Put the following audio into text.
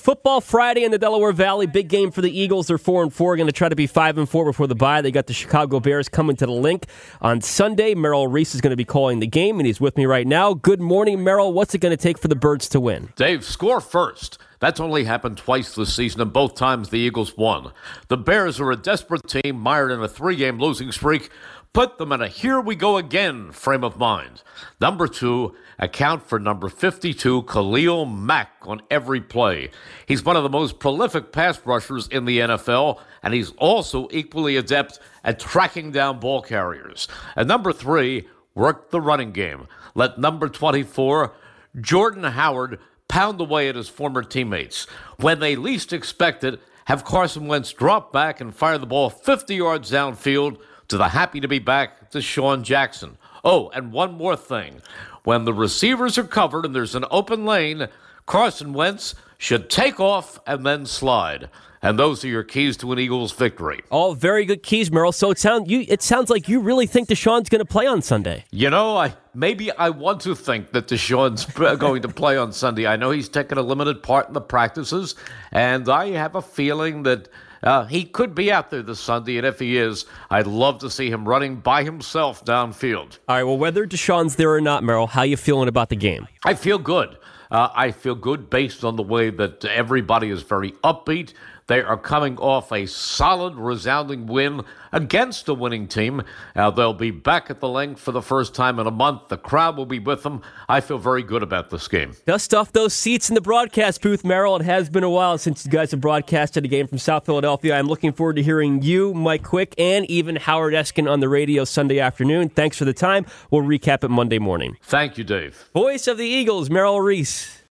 Football Friday in the Delaware Valley. Big game for the Eagles. They're 4-4. Going to try to be 5-4 before the bye. They got the Chicago Bears coming to the Link on Sunday. Merrill Reese is going to be calling the game, and he's with me right now. Good morning, Merrill. What's it going to take for the Birds to win? Dave, score first. That's only happened twice this season, and both times the Eagles won. The Bears are a desperate team mired in a 3-game losing streak. Put them in a here-we-go-again frame of mind. Number 2, account for number 52, Khalil Mack, on every play. He's one of the most prolific pass rushers in the NFL, and he's also equally adept at tracking down ball carriers. And number 3, work the running game. Let number 24, Jordan Howard, pound away at his former teammates. When they least expect it, have Carson Wentz drop back and fire the ball 50 yards downfield to the happy-to-be-back DeSean Jackson. Oh, and one more thing. When the receivers are covered and there's an open lane, Carson Wentz should take off and then slide. And those are your keys to an Eagles victory. All very good keys, Merrill. So it sounds like you really think DeSean's going to play on Sunday. You know, I want to think that DeSean's going to play on Sunday. I know he's taken a limited part in the practices, and I have a feeling that he could be out there this Sunday, and if he is, I'd love to see him running by himself downfield. All right, well, whether DeSean's there or not, Merrill, how you feeling about the game? I feel good. Based on the way that everybody is very upbeat. They are coming off a solid, resounding win against a winning team. They'll be back at the Link for the first time in a month. The crowd will be with them. I feel very good about this game. Dust off those seats in the broadcast booth, Merrill. It has been a while since you guys have broadcasted a game from South Philadelphia. I'm looking forward to hearing you, Mike Quick, and even Howard Eskin on the radio Sunday afternoon. Thanks for the time. We'll recap it Monday morning. Thank you, Dave. Voice of the Eagles, Merrill Reese.